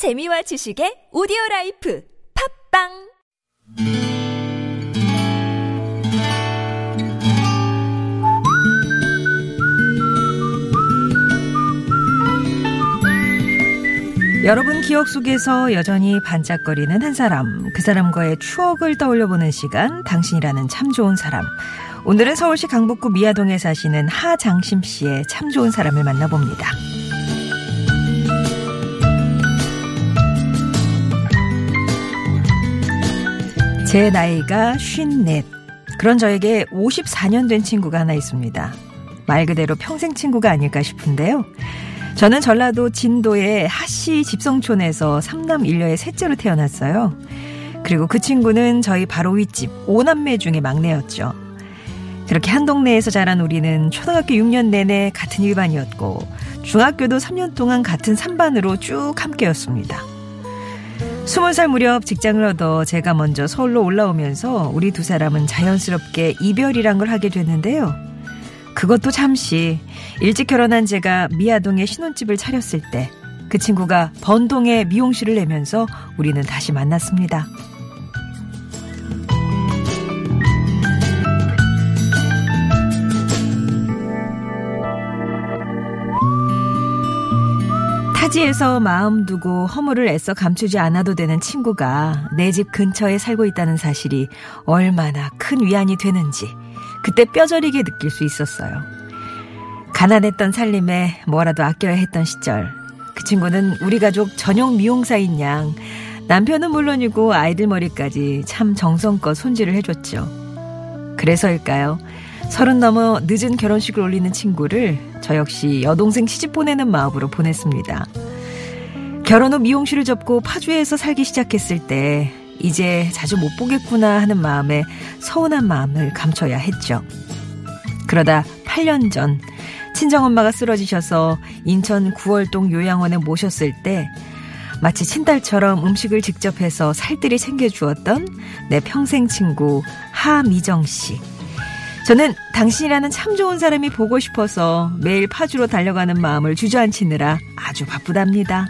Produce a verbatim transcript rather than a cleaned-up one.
재미와 지식의 오디오라이프 팝빵 여러분 기억 속에서 여전히 반짝거리는 한 사람, 그 사람과의 추억을 떠올려보는 시간, 당신이라는 참 좋은 사람. 오늘은 서울시 강북구 미아동에 사시는 하장심 씨의 참 좋은 사람을 만나봅니다. 제 나이가 쉰넷. 그런 저에게 오십사 년 된 친구가 하나 있습니다. 말 그대로 평생 친구가 아닐까 싶은데요. 저는 전라도 진도의 하씨 집성촌에서 삼남 일녀의 셋째로 태어났어요. 그리고 그 친구는 저희 바로 윗집 오남매 중에 막내였죠. 그렇게 한 동네에서 자란 우리는 초등학교 육 년 내내 같은 일 반이었고 중학교도 삼 년 동안 같은 삼 반으로 쭉 함께였습니다. 스무 살 무렵 직장을 얻어 제가 먼저 서울로 올라오면서 우리 두 사람은 자연스럽게 이별이란 걸 하게 됐는데요. 그것도 잠시 일찍 결혼한 제가 미아동에 신혼집을 차렸을 때 그 친구가 번동에 미용실을 내면서 우리는 다시 만났습니다. 타지에서 마음 두고 허물을 애써 감추지 않아도 되는 친구가 내 집 근처에 살고 있다는 사실이 얼마나 큰 위안이 되는지 그때 뼈저리게 느낄 수 있었어요. 가난했던 살림에 뭐라도 아껴야 했던 시절, 그 친구는 우리 가족 전용 미용사인 양 남편은 물론이고 아이들 머리까지 참 정성껏 손질을 해줬죠. 그래서일까요? 서른 넘어 늦은 결혼식을 올리는 친구를 저 역시 여동생 시집 보내는 마음으로 보냈습니다. 결혼 후 미용실을 접고 파주에서 살기 시작했을 때 이제 자주 못 보겠구나 하는 마음에 서운한 마음을 감춰야 했죠. 그러다 팔 년 전 친정엄마가 쓰러지셔서 인천 구월동 요양원에 모셨을 때 마치 친딸처럼 음식을 직접 해서 살뜰히 챙겨주었던 내 평생 친구 하미정 씨. 저는 당신이라는 참 좋은 사람이 보고 싶어서 매일 파주로 달려가는 마음을 주저앉히느라 아주 바쁘답니다.